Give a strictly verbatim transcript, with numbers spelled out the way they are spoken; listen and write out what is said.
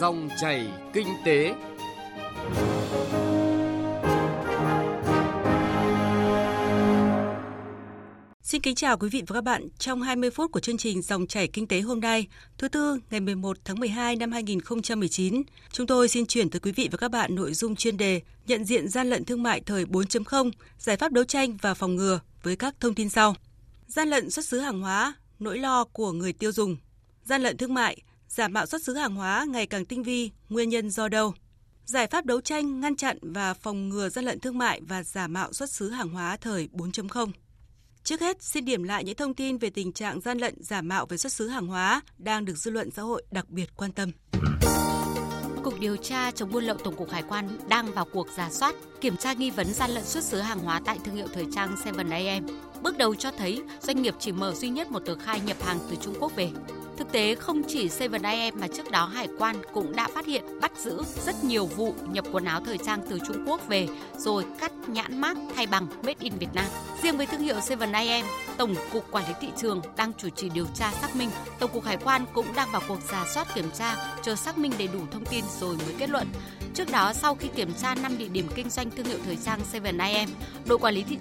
Dòng chảy kinh tế. Xin kính chào quý vị và các bạn. Trong hai mươi phút của chương trình Dòng chảy kinh tế hôm nay, thứ tư ngày mười một tháng mười hai năm hai nghìn không trăm mười chín, chúng tôi xin chuyển tới quý vị và các bạn nội dung chuyên đề nhận diện gian lận thương mại thời bốn chấm không, giải pháp đấu tranh và phòng ngừa với các thông tin sau. Gian lận xuất xứ hàng hóa, nỗi lo của người tiêu dùng. Gian lận thương mại, giả mạo xuất xứ hàng hóa ngày càng tinh vi, nguyên nhân do đâu? Giải pháp đấu tranh, ngăn chặn và phòng ngừa gian lận thương mại và giả mạo xuất xứ hàng hóa thời bốn chấm không. Trước hết, xin điểm lại những thông tin về tình trạng gian lận, giả mạo về xuất xứ hàng hóa đang được dư luận xã hội đặc biệt quan tâm. Cục điều tra chống buôn lậu Tổng cục Hải quan đang vào cuộc rà soát, kiểm tra nghi vấn gian lận xuất xứ hàng hóa tại thương hiệu thời trang seven a m. Bước đầu cho thấy doanh nghiệp chỉ mở duy nhất một tờ khai nhập hàng từ Trung Quốc về. Thực tế, không chỉ seven a m mà trước đó Hải quan cũng đã phát hiện, bắt giữ rất nhiều vụ nhập quần áo thời trang từ Trung Quốc về rồi cắt nhãn mác thay bằng Made in Việt Nam. Riêng với thương hiệu seven a m, Tổng cục Quản lý Thị trường đang chủ trì điều tra xác minh. Tổng cục Hải quan cũng đang vào cuộc rà soát kiểm tra, chờ xác minh đầy đủ thông tin rồi mới kết luận. Trước đó, sau khi kiểm tra năm địa điểm kinh doanh thương hiệu thời trang seven a m, đội quản lý thị